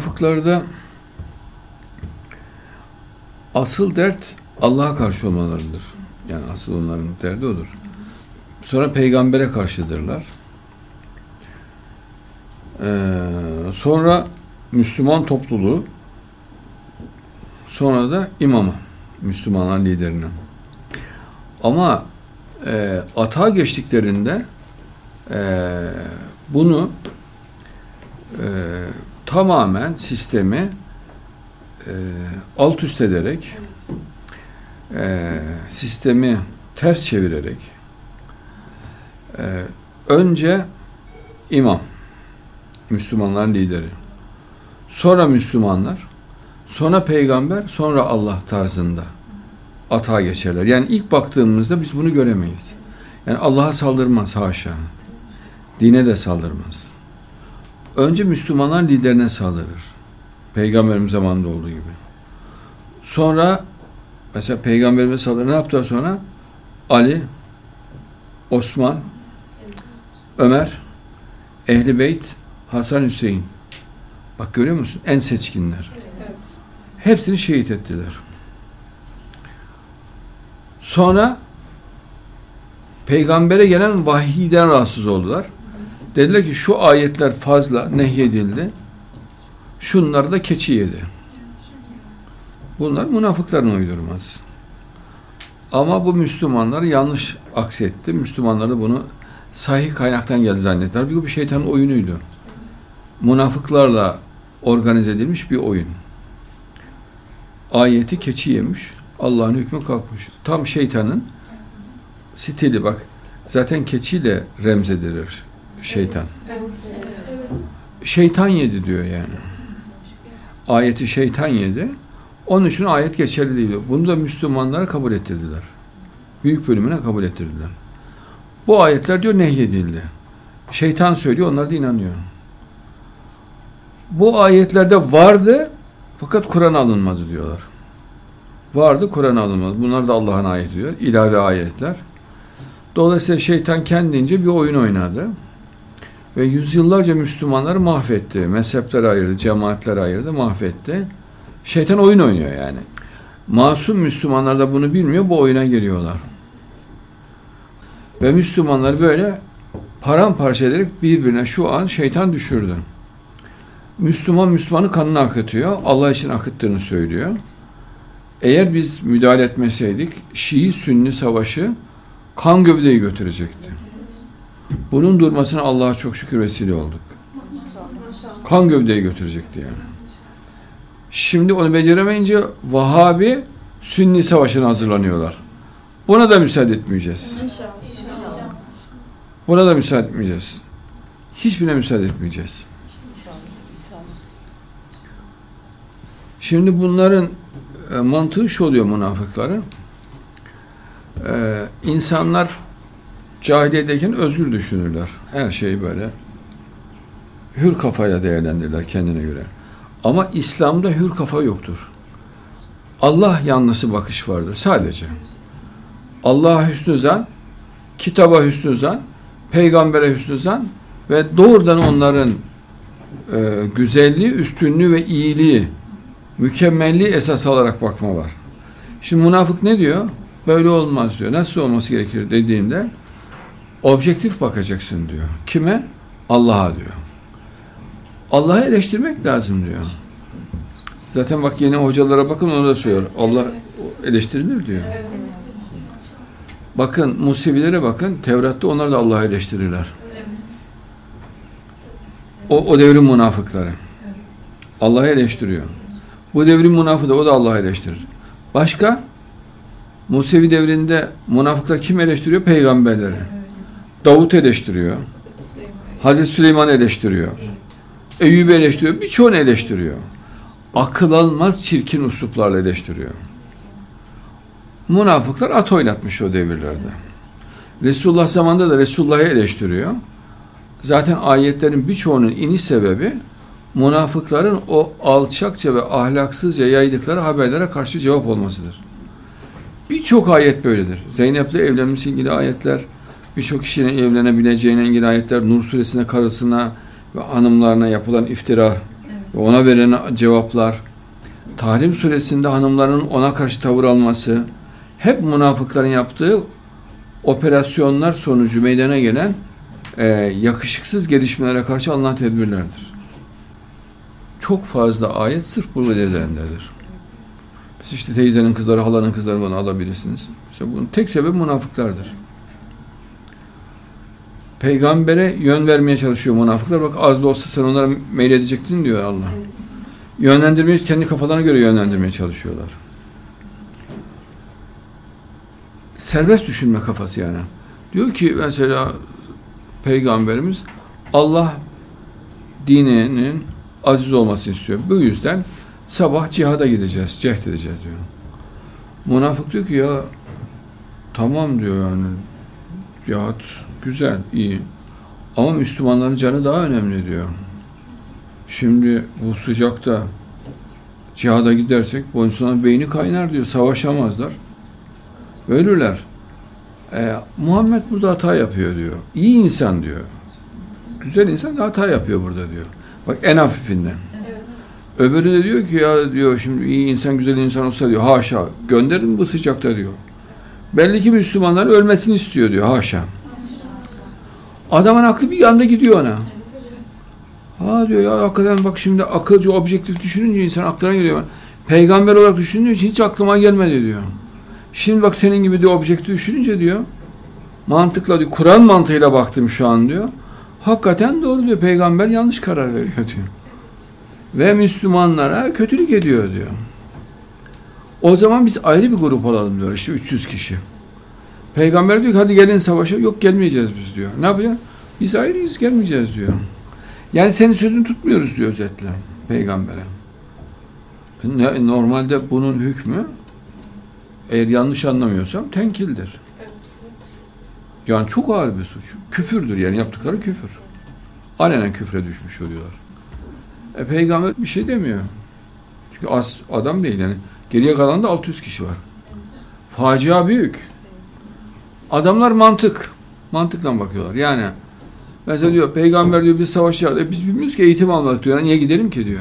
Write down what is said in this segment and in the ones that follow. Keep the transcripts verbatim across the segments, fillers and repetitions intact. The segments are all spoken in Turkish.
münafıklarda asıl dert Allah'a karşı olmalarıdır. Yani asıl onların derdi odur. Sonra peygambere karşıdırlar. Ee, sonra Müslüman topluluğu, sonra da imama, Müslümanların liderine. Ama e, atağa geçtiklerinde e, bunu e, tamamen sistemi e, alt üst ederek, e, sistemi ters çevirerek, e, önce imam, Müslümanların lideri, sonra Müslümanlar, sonra peygamber, sonra Allah tarzında atağa geçerler. Yani ilk baktığımızda biz bunu göremeyiz. Yani Allah'a saldırmaz, haşa. Dine de saldırmaz. Önce Müslümanlar liderine saldırır. Peygamberimiz zamanında olduğu gibi. Sonra mesela peygamberimiz saldırır. Ne yaptılar sonra? Ali, Osman, Ömer, Ehl-i Beyt, Hasan, Hüseyin. Bak görüyor musun? En seçkinler. Evet. Hepsini şehit ettiler. Sonra peygambere gelen vahiyden rahatsız oldular. Dediler ki şu ayetler fazla nehyedildi. Şunlar da keçi yedi. Bunlar münafıkların uydurması. Ama bu Müslümanları yanlış aksetti. Müslümanlar da bunu sahih kaynaktan geldi zannettiler. Bu bir şeytanın oyunuydu. Münafıklarla organize edilmiş bir oyun. Ayeti keçi yemiş, Allah'ın hükmü kalkmış. Tam şeytanın stili bak. Zaten keçiyle remzedilir şeytan. Şeytan yedi diyor yani. Ayeti şeytan yedi. Onun için ayet geçerli değil. Bunu da Müslümanlara kabul ettirdiler. Büyük bölümüne kabul ettirdiler. Bu ayetler diyor nehyedildi. Şeytan söylüyor, onlar da inanıyor. Bu ayetlerde vardı fakat Kur'an alınmadı diyorlar. Vardı, Kur'an alınmadı. Bunlar da Allah'ın ayeti diyor. İlave ayetler. Dolayısıyla şeytan kendince bir oyun oynadı. Ve yüzyıllarca Müslümanları mahvetti. Mezhepler ayırdı, cemaatler ayırdı, mahvetti. Şeytan oyun oynuyor yani. Masum Müslümanlar da bunu bilmiyor, bu oyuna geliyorlar. Ve Müslümanlar böyle paramparça ederek birbirine şu an şeytan düşürdü. Müslüman, Müslümanı kanını akıtıyor. Allah için akıttığını söylüyor. Eğer biz müdahale etmeseydik, Şii-Sünni savaşı kan gövdeyi götürecekti. Bunun durmasına Allah'a çok şükür vesile olduk. Kan gövdeyi götürecekti yani. Şimdi onu beceremeyince Vahabi Sünni savaşına hazırlanıyorlar. Buna da müsaade etmeyeceğiz. Buna da müsaade etmeyeceğiz. Hiçbirine müsaade etmeyeceğiz. Şimdi bunların mantığı şu oluyor münafıkların. Ee, insanlar cahiliyedeyken özgür düşünürler. Her şeyi böyle hür kafayla değerlendirirler kendine göre. Ama İslam'da hür kafa yoktur. Allah yanlısı bakış vardır sadece. Allah'a hüsnü zan, kitaba hüsnü zan, peygambere hüsnü zan ve doğrudan onların e, güzelliği, üstünlüğü ve iyiliği, mükemmelliği esas alarak bakma var. Şimdi münafık ne diyor? Böyle olmaz diyor. Nasıl olması gerekir dediğimde objektif bakacaksın diyor. Kime? Allah'a diyor. Allah'ı eleştirmek lazım diyor. Zaten bak yeni hocalara bakın onu da söylüyor. Allah eleştirilir diyor. Bakın Musevilere bakın. Tevrat'ta onlar da Allah'ı eleştirirler. O, o devrin münafıkları. Allah'ı eleştiriyor. Bu devrin münafığı da o da Allah'ı eleştirir. Başka? Musevi devrinde münafıklar kim eleştiriyor? Peygamberleri. Davut eleştiriyor. Hazreti Süleyman eleştiriyor. Eyüp eleştiriyor. Birçoğunu eleştiriyor. Akıl almaz çirkin üsluplarla eleştiriyor. Münafıklar at oynatmış o devirlerde. Resulullah zamanında da Resulullah'ı eleştiriyor. Zaten ayetlerin birçoğunun iniş sebebi münafıkların o alçakça ve ahlaksızca yaydıkları haberlere karşı cevap olmasıdır. Birçok ayet böyledir. Zeynep'le evlenmesi ilgili ayetler, birçok kişinin evlenebileceğine ilgili ayetler, Nur suresine, karısına ve hanımlarına yapılan iftira, evet, ve ona verilen cevaplar, Tahrim suresinde hanımların ona karşı tavır alması, hep münafıkların yaptığı operasyonlar sonucu meydana gelen e, yakışıksız gelişmelere karşı alınan tedbirlerdir. Çok fazla ayet sırf bu nedenlerdir. Siz işte teyzenin kızları, halanın kızları bana alabilirsiniz. İşte bunun tek sebebi münafıklardır. Peygambere yön vermeye çalışıyor münafıklar. Bak az da olsa sen onlara meyledecektin diyor Allah. Evet. Yönlendirmeyi kendi kafalarına göre yönlendirmeye çalışıyorlar. Serbest düşünme kafası yani. Diyor ki mesela Peygamberimiz Allah dininin aziz olmasını istiyor. Bu yüzden sabah cihada gideceğiz, cehd edeceğiz diyor. Münafık diyor ki ya tamam diyor yani cihat güzel, iyi ama Müslümanların canı daha önemli diyor. Şimdi bu sıcakta cihada gidersek bu insanların beyni kaynar diyor, savaşamazlar, ölürler. Ee, Muhammed burada hata yapıyor diyor. İyi insan diyor. Güzel insan da hata yapıyor burada diyor. Bak en hafifinden. Öbürü de diyor ki ya diyor şimdi iyi insan güzel insan olsa diyor haşa gönderin bu sıcakta diyor. Belli ki Müslümanlar ölmesini istiyor diyor haşa. Adamın aklı bir anda gidiyor ona. Ha diyor ya hakikaten bak şimdi akılcı objektif düşününce insan aklına geliyor. Peygamber olarak düşündüğü için hiç aklıma gelmedi diyor. Şimdi bak senin gibi diyor objektif düşününce diyor mantıkla diyor Kur'an mantığıyla baktım şu an diyor. Hakikaten doğru diyor peygamber yanlış karar veriyor diyor. Ve Müslümanlara kötülük ediyor diyor. O zaman biz ayrı bir grup olalım diyor işte üç yüz kişi. Peygamber diyor ki hadi gelin savaşa. Yok gelmeyeceğiz biz diyor. Ne yapacağız? Biz ayrıyız gelmeyeceğiz diyor. Yani senin sözünü tutmuyoruz diyor özetle peygambere. Ne, normalde bunun hükmü eğer yanlış anlamıyorsam tenkildir. Yani çok ağır bir suç. Küfürdür yani yaptıkları küfür. Alenen küfre düşmüş oluyorlar. E, peygamber bir şey demiyor. Çünkü az adam değil yani. Geriye kalan da altı yüz kişi var. Facia büyük. Adamlar mantık. Mantıkla bakıyorlar. Yani mesela diyor peygamber diyor biz savaşacağız. E, biz bilmiyoruz ki eğitim almadık diyor. Yani niye gidelim ki diyor.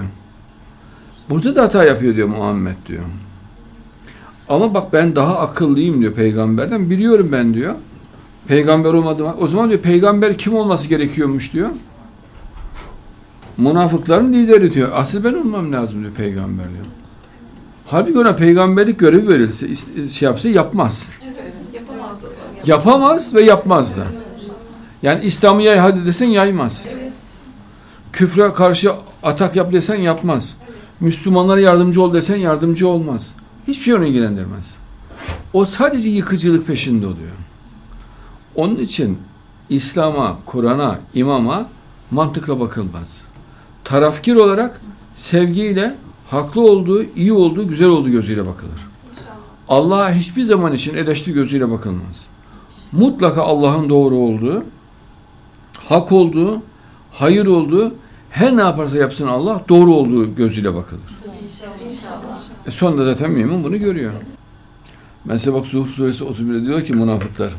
Burada da hata yapıyor diyor Muhammed diyor. Ama bak ben daha akıllıyım diyor peygamberden. Biliyorum ben diyor. Peygamber olmadım. O zaman diyor peygamber kim olması gerekiyormuş diyor. Münafıkların lideri diyor. Asıl ben olmam lazım diyor peygamber diyor. Halbuki ona peygamberlik görevi verilse, şey yapsa yapmaz. Evet, yapamaz. Yapamaz ve yapmaz da. Yani İslam'ı yay hadi desen yaymaz. Evet. Küfre karşı atak yap desen yapmaz. Evet. Müslümanlara yardımcı ol desen yardımcı olmaz. Hiçbir şey onu ilgilendirmez. O sadece yıkıcılık peşinde oluyor. Onun için İslam'a, Kur'an'a, imama mantıkla bakılmaz. Tarafkir olarak sevgiyle haklı olduğu, iyi olduğu, güzel olduğu gözüyle bakılır. Allah'a hiçbir zaman için eleştiri gözüyle bakılmaz. Mutlaka Allah'ın doğru olduğu, hak olduğu, hayır olduğu, her ne yaparsa yapsın Allah doğru olduğu gözüyle bakılır. İnşallah. E sonunda zaten mümin bunu görüyor. Mesela bak Zuhur suresi otuz bir'de diyor ki münafıklar,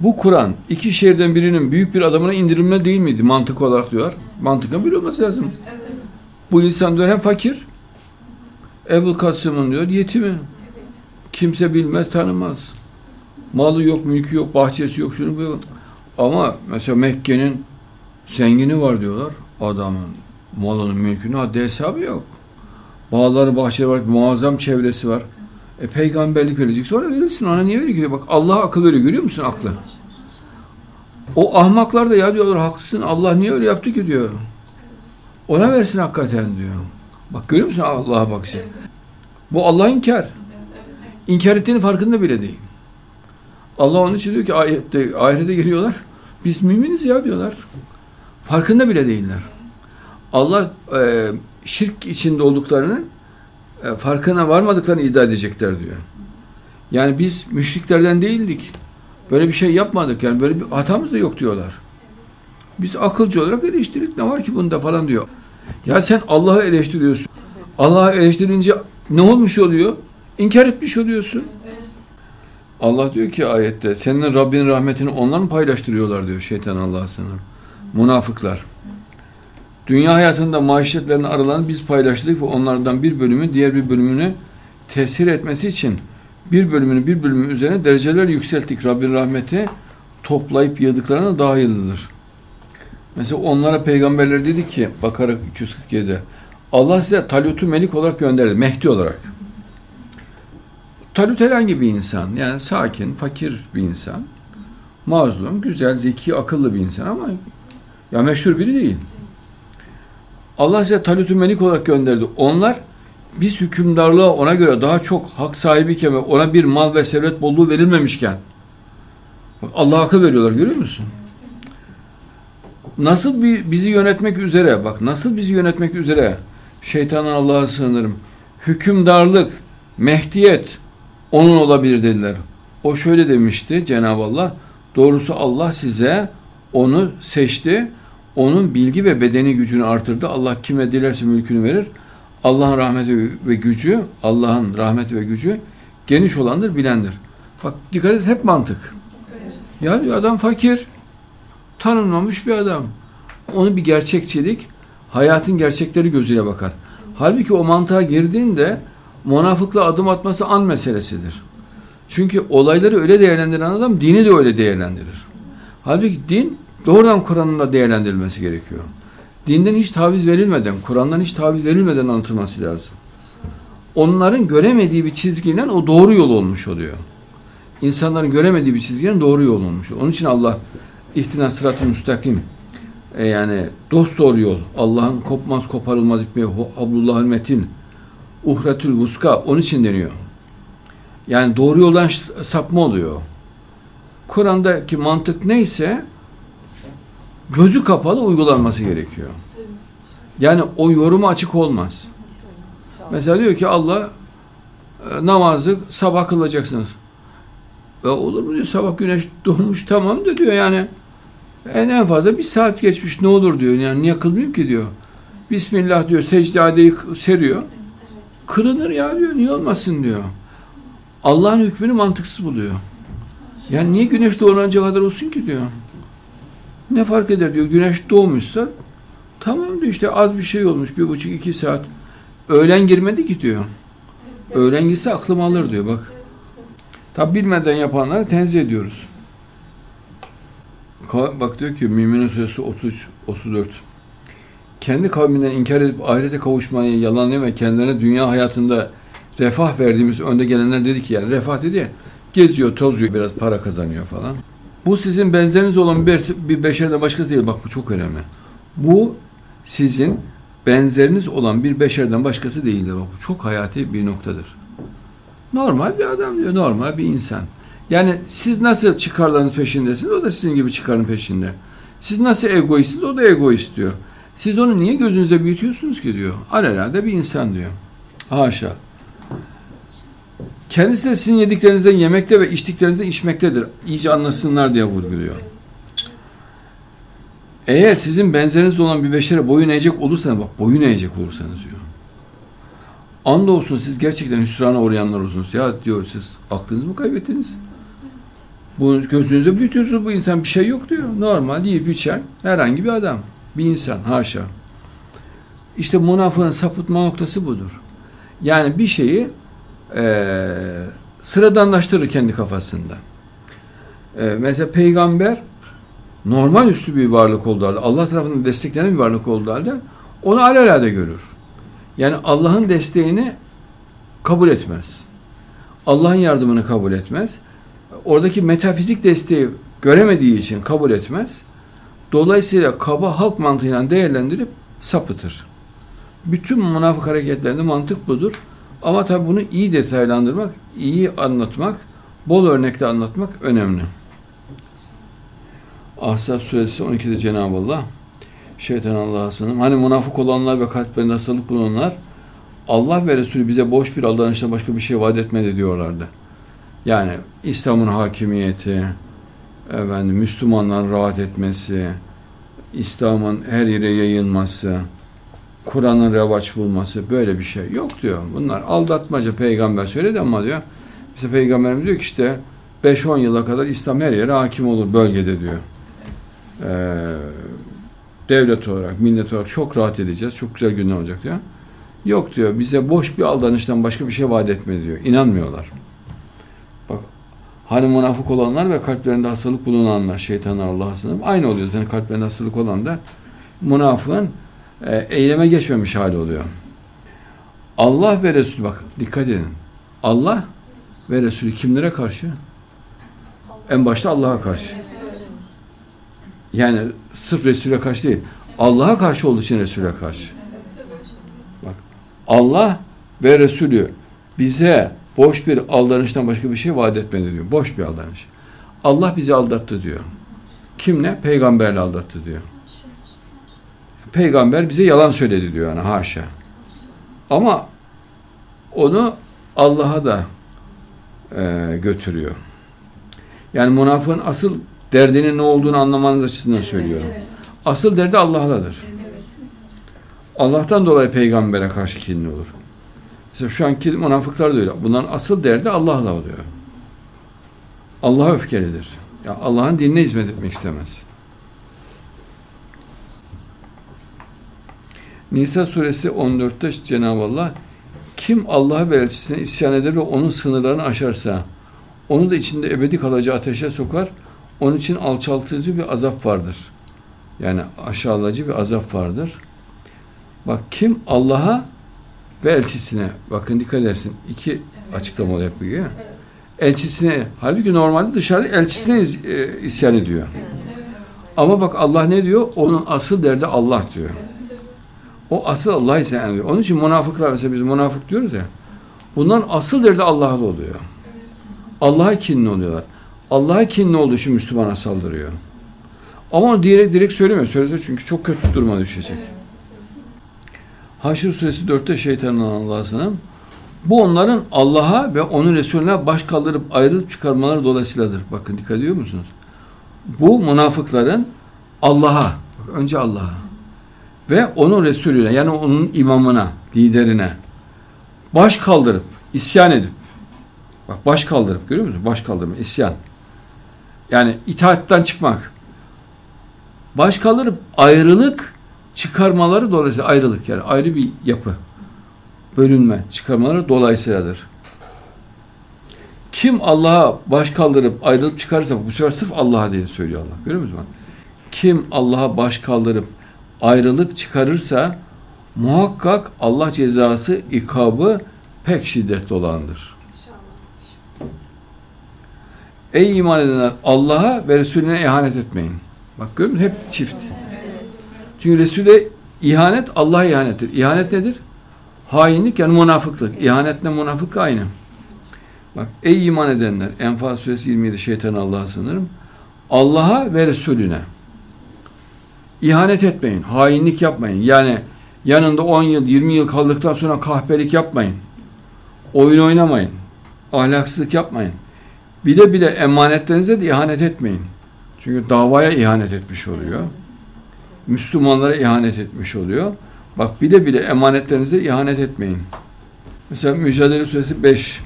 bu Kur'an iki şehirden birinin büyük bir adamına indirilme değil miydi mantık olarak diyor. Mantıkla bir olması lazım. Evet. Bu insan diyor hem fakir, Ebu Kasım'ın diyor yetimi. Evet. Kimse bilmez, tanımaz. Malı yok, mülkü yok, bahçesi yok, şunu bu yok. Ama mesela Mekke'nin zengini var diyorlar. Adamın malının, mülkünün haddi hesabı yok. Bağları, bahçeleri var, muazzam çevresi var. E, peygamberlik verecekse ona verilsin. Ona niye öyle gidiyor? Bak Allah akıl öyle görüyor musun aklı? O ahmaklar da ya diyorlar haklısın Allah niye öyle yaptı ki diyor. Ona versin hakikaten diyor. Bak görüyor musun Allah'a bak sen. Bu Allah inkar. İnkar ettiğinin farkında bile değil. Allah onun için diyor ki ahirete, ahirete geliyorlar. Biz müminiz ya diyorlar. Farkında bile değiller. Allah e, şirk içinde olduklarının e, farkına varmadıklarını iddia edecekler diyor. Yani biz müşriklerden değildik. Böyle bir şey yapmadık yani böyle bir hatamız da yok diyorlar. Biz akılcı olarak eleştirdik ne var ki bunda falan diyor. Ya sen Allah'ı eleştiriyorsun. Allah'ı eleştirince ne olmuş oluyor? İnkar etmiş oluyorsun. Allah diyor ki ayette senin Rabbinin rahmetini onlar mı paylaştırıyorlar diyor şeytan Allah'a sanırım. Münafıklar. Dünya hayatında maişetlerin aralarını biz paylaştık ve onlardan bir bölümü diğer bir bölümünü tesir etmesi için bir bölümünü bir bölümü üzerine dereceler yükselttik. Rabbin rahmeti toplayıp yığdıklarına daha hayırlıdır. Mesela onlara peygamberler dedi ki Bakara iki yüz kırk yedi'de Allah size Talut'u melik olarak gönderdi, Mehdi olarak. Talut herhangi bir insan, yani sakin, fakir bir insan, mazlum, güzel, zeki, akıllı bir insan ama ya meşhur biri değil. Allah size Talut'u melik olarak gönderdi. Onlar biz hükümdarlığa ona göre daha çok hak sahibiyken ve ona bir mal ve servet bolluğu verilmemişken Allah'a akıl veriyorlar, görüyor musun? Nasıl bir, bizi yönetmek üzere, bak nasıl bizi yönetmek üzere, şeytandan Allah'a sığınırım, hükümdarlık, mehdiyet onun olabilir dediler. O şöyle demişti Cenab-ı Allah, doğrusu Allah size onu seçti, onun bilgi ve bedeni gücünü artırdı. Allah kime dilerse mülkünü verir. Allah'ın rahmeti ve gücü, Allah'ın rahmeti ve gücü geniş olandır, bilendir. Bak dikkat et, hep mantık. Ya diyor adam fakir, tanınmamış bir adam. Onu bir gerçekçilik, hayatın gerçekleri gözüyle bakar. Halbuki o mantığa girdiğinde münafıkla adım atması an meselesidir. Çünkü olayları öyle değerlendiren adam dini de öyle değerlendirir. Halbuki din doğrudan Kur'an'la değerlendirilmesi gerekiyor. Dinden hiç taviz verilmeden, Kur'an'dan hiç taviz verilmeden anlatılması lazım. Onların göremediği bir çizgiyle o doğru yol olmuş oluyor. İnsanların göremediği bir çizgiyle doğru yol olmuş oluyor. Onun için Allah ihtinas sırat-ı müstakim, e yani dosdoğru yol, Allah'ın kopmaz koparılmaz ipi, hablullahül metin, uhretül vuska, onun için deniyor. Yani doğru yoldan sapma oluyor. Kur'an'daki mantık neyse gözü kapalı uygulanması gerekiyor. Yani o yoruma açık olmaz. Mesela diyor ki Allah e, namazı sabah kılacaksınız. E, olur mu diyor, sabah güneş doğmuş, tamam da diyor yani en, en fazla bir saat geçmiş, ne olur diyor, yani niye kılmayayım ki diyor. Bismillah diyor, secdadeyi seriyor. Kılınır ya diyor, niye olmasın diyor. Allah'ın hükmünü mantıksız buluyor. Yani niye güneş doğranacak kadar olsun ki diyor. Ne fark eder diyor, güneş doğmuşsa tamam diyor, işte az bir şey olmuş, bir buçuk iki saat. Öğlen girmedi ki diyor. Öğlen girse aklım alır diyor bak. Tabi bilmeden yapanları tenzih ediyoruz. Bak diyor ki Müminun Suresi otuz üç otuz dört. Kendi kavminden inkar edip ahirete kavuşmayı yalanlayan ve kendilerine dünya hayatında refah verdiğimiz önde gelenler dedi ki, yani refah dedi ya, geziyor, tozuyor, biraz para kazanıyor falan. Bu sizin benzeriniz olan bir, bir beşerden başkası değil. Bak bu çok önemli. Bu sizin benzeriniz olan bir beşerden başkası değildir. Bak bu çok hayati bir noktadır. Normal bir adam diyor, normal bir insan. Yani siz nasıl çıkarların peşindesiniz, o da sizin gibi çıkarın peşinde. Siz nasıl egoistsiniz, o da egoist diyor. Siz onu niye gözünüzde büyütüyorsunuz ki diyor. Alelade bir insan diyor. Haşa. Kendisi de sizin yediklerinizden yemekte ve içtiklerinizden içmektedir. İyice anlasınlar diye vurguluyor. Eğer sizin benzeriniz olan bir beşere boyun eğecek olursanız, bak boyun eğecek olursanız diyor. Andolsun siz gerçekten hüsrana uğrayanlar olsunuz. Ya diyor siz aklınızı mı kaybettiniz? Bunu gözünüzde büyütüyorsunuz, bu insan bir şey yok diyor. Normal, yiyip içen herhangi bir adam. Bir insan, haşa. İşte münafığın sapıtma noktası budur. Yani bir şeyi Ee, sıradanlaştırır kendi kafasında. Ee, mesela peygamber normal üstü bir varlık olduğu halde, Allah tarafından desteklenen bir varlık olduğu halde onu alelade görür. Yani Allah'ın desteğini kabul etmez. Allah'ın yardımını kabul etmez. Oradaki metafizik desteği göremediği için kabul etmez. Dolayısıyla kaba halk mantığıyla değerlendirip sapıtır. Bütün münafık hareketlerinde mantık budur. Ama tabi bunu iyi detaylandırmak, iyi anlatmak, bol örnekle anlatmak önemli. Ahzab suresi on iki'de Cenab-ı Allah, şeytan Allah'a sığınırım. Hani münafık olanlar ve kalplerinde hastalık bulunanlar, Allah ve Resulü bize boş bir aldanıştan başka bir şey vaat etmedi diyorlardı. Yani İslam'ın hakimiyeti, efendim, Müslümanların rahat etmesi, İslam'ın her yere yayılması, Kur'an'ın revaç bulması, böyle bir şey yok diyor. Bunlar aldatmaca, peygamber söyledi ama diyor. İşte peygamberimiz diyor ki işte beş on yıla kadar İslam her yere hakim olur bölgede diyor. Ee, devlet olarak, millet olarak çok rahat edeceğiz, çok güzel günler olacak diyor. Yok diyor, bize boş bir aldanıştan başka bir şey vaat etmedi diyor. İnanmıyorlar. Bak, hani münafık olanlar ve kalplerinde hastalık bulunanlar, şeytanlar Allah'a sığınırım, aynı oluyor. Yani kalplerinde hastalık olan da münafığın e, eyleme geçmemiş hali oluyor. Allah ve Resulü, bak dikkat edin. Allah ve Resulü kimlere karşı? En başta Allah'a karşı. Yani sırf Resul'e karşı değil, Allah'a karşı olduğu için Resul'e karşı. Bak, Allah ve Resulü bize boş bir aldanıştan başka bir şey vaat etmedi diyor. Boş bir aldanış. Allah bizi aldattı diyor. Kimle? Peygamberle aldattı diyor. Peygamber bize yalan söyledi diyor, yani haşa. Ama onu Allah'a da e, götürüyor. Yani münafığın asıl derdinin ne olduğunu anlamanız açısından söylüyorum. Evet, evet. Asıl derdi Allah'ladır. Evet. Allah'tan dolayı peygambere karşı kinli olur. Mesela şu anki münafıklar da öyle. Bunların asıl derdi Allah'la oluyor. Allah'a öfkelidir. Ya Allah'ın dinine hizmet etmek istemez. Nisa suresi on dörtte Cenab-ı Allah, kim Allah'a ve elçisine isyan eder ve onun sınırlarını aşarsa, onu da içinde ebedi kalacağı ateşe sokar. Onun için alçaltıcı bir azap vardır. Yani aşağılayıcı bir azap vardır. Bak, kim Allah'a ve elçisine, bakın dikkat edersin, iki evet. açıklamalı yapıyor. Evet. Elçisine, halbuki normalde dışarıda elçisine evet. is isyan ediyor. Evet. Ama bak Allah ne diyor? Onun asıl derdi Allah diyor. Evet. O asıl Allah'a isyan ediyor. Onun için münafıklar, mesela biz münafık diyoruz ya, bundan asıl derdi Allah'a da oluyor. Evet. Allah'a kinli oluyorlar. Allah'a kinli olduğu için Müslümana saldırıyor. Ama onu direkt direkt söylemiyor. Söylese çünkü çok kötü duruma düşecek. Evet. Haşr suresi dörtte şeytanın Allah'a sığınırım. Bu onların Allah'a ve onun Resulüne baş kaldırıp ayrılıp çıkarmaları dolayısıyladır. Bakın dikkat ediyor musunuz? Bu münafıkların Allah'a, önce Allah'a ve onun Resulüne, yani onun imamına, liderine baş kaldırıp, isyan edip, bak baş kaldırıp, görüyor musunuz? Baş kaldırma, isyan. Yani itaatten çıkmak. Baş kaldırıp ayrılık çıkarmaları dolayısıyla, ayrılık yani ayrı bir yapı, bölünme, çıkarmaları dolayısıyladır. Kim Allah'a baş kaldırıp ayrılıp çıkarsa, bu sefer sırf Allah'a diye söylüyor Allah. Görüyor musunuz? Kim Allah'a baş kaldırıp ayrılık çıkarırsa muhakkak Allah cezası, ikabı pek şiddetli olandır. Ey iman edenler, Allah'a ve Resulüne ihanet etmeyin. Bak görüyor musun? Hep çift. Çünkü Resul'e ihanet, Allah'a ihanettir. İhanet nedir? Hainlik, yani münafıklık. İhanetle münafık aynı. Bak, ey iman edenler, Enfal suresi yirmi yedi, şeytan Allah'a sığınırım. Allah'a ve Resulüne ihanet etmeyin. Hainlik yapmayın. Yani yanında on yıl, yirmi yıl kaldıktan sonra kahpelik yapmayın. Oyun oynamayın. Ahlaksızlık yapmayın. Bile bile emanetlerinize de ihanet etmeyin. Çünkü davaya ihanet etmiş oluyor. Müslümanlara ihanet etmiş oluyor. Bak, bile bile emanetlerinize ihanet etmeyin. Mesela Mücadele Suresi beş.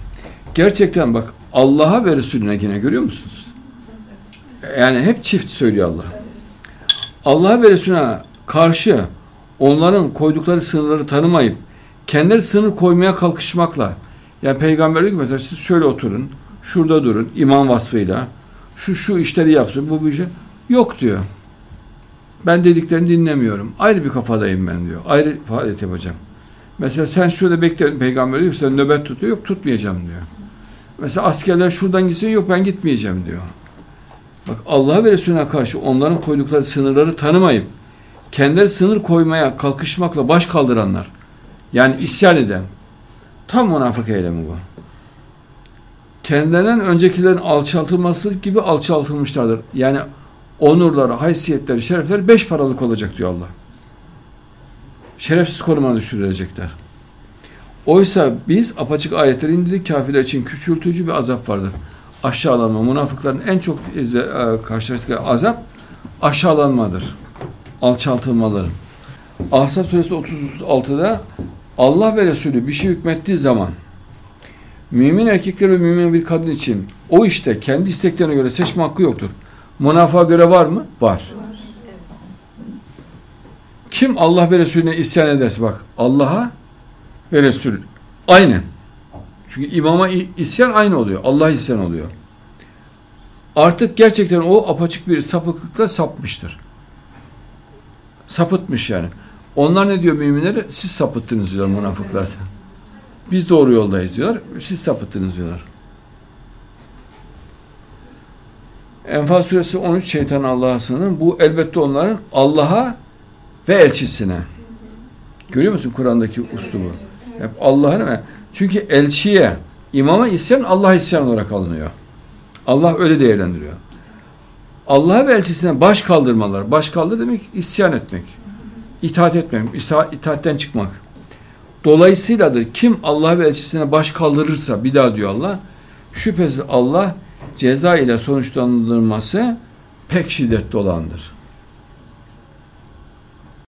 Gerçekten bak, Allah'a ve Resulüne, yine görüyor musunuz? Yani hep çift söylüyor Allah. Allah'a ve Resulüne karşı onların koydukları sınırları tanımayıp kendileri sınır koymaya kalkışmakla, yani peygamber diyor ki mesela, siz şöyle oturun, şurada durun, imam vasfıyla, şu şu işleri yapsın, bu bu işe. Yok diyor. Ben dediklerini dinlemiyorum. Ayrı bir kafadayım ben diyor. Ayrı faaliyet yapacağım. Mesela sen şurada bekle, peygamber diyor ki sen nöbet tutuyor. Yok, tutmayacağım diyor. Mesela askerler şuradan gitsin, yok ben gitmeyeceğim diyor. Bak, Allah'a ve Resulüne karşı onların koydukları sınırları tanımayıp kendileri sınır koymaya kalkışmakla baş kaldıranlar, yani isyan eden, tam münafık eylemi bu. Kendilerinden öncekilerin alçaltılması gibi alçaltılmışlardır. Yani onurları, haysiyetleri, şerefleri beş paralık olacak diyor Allah. Şerefsiz konumuna düşürülecekler. Oysa biz apaçık ayetleri indirdik, kafirler için küçültücü bir azap vardır. Aşağılanma, münafıkların en çok karşılaştığı azap aşağılanmadır. Alçaltılmaları. Ahzab suresi otuz altıda Allah ve Resulü bir şey hükmettiği zaman mümin erkekler ve mümin bir kadın için o işte kendi isteklerine göre seçme hakkı yoktur. Münafığa göre var mı? Var. Kim Allah ve Resulüne isyan ederse, bak Allah'a ve Resul aynı. Çünkü imama isyan aynı oluyor. Allah'a isyan oluyor. Artık gerçekten o apaçık bir sapıklıkla sapmıştır. Sapıtmış yani. Onlar ne diyor müminlere? Siz sapıttınız diyor münafıklar. Biz doğru yoldayız diyorlar. Siz sapıttınız diyorlar. Enfal suresi on üç şeytan Allah'a sığınır. Bu elbette onların Allah'a ve elçisine. Görüyor musun Kur'an'daki uslubu? Hep Allah'ın ve çünkü elçiye, imama isyan Allah'a isyan olarak alınıyor. Allah öyle değerlendiriyor. Allah'a ve elçisine baş kaldırmalar. Baş kaldır demek isyan etmek. İtaat etmek, itaatten çıkmak. Dolayısıyladır kim Allah ve elçisine baş kaldırırsa, bir daha diyor Allah, şüphesiz Allah ceza ile sonuçlandırılması pek şiddetli olandır.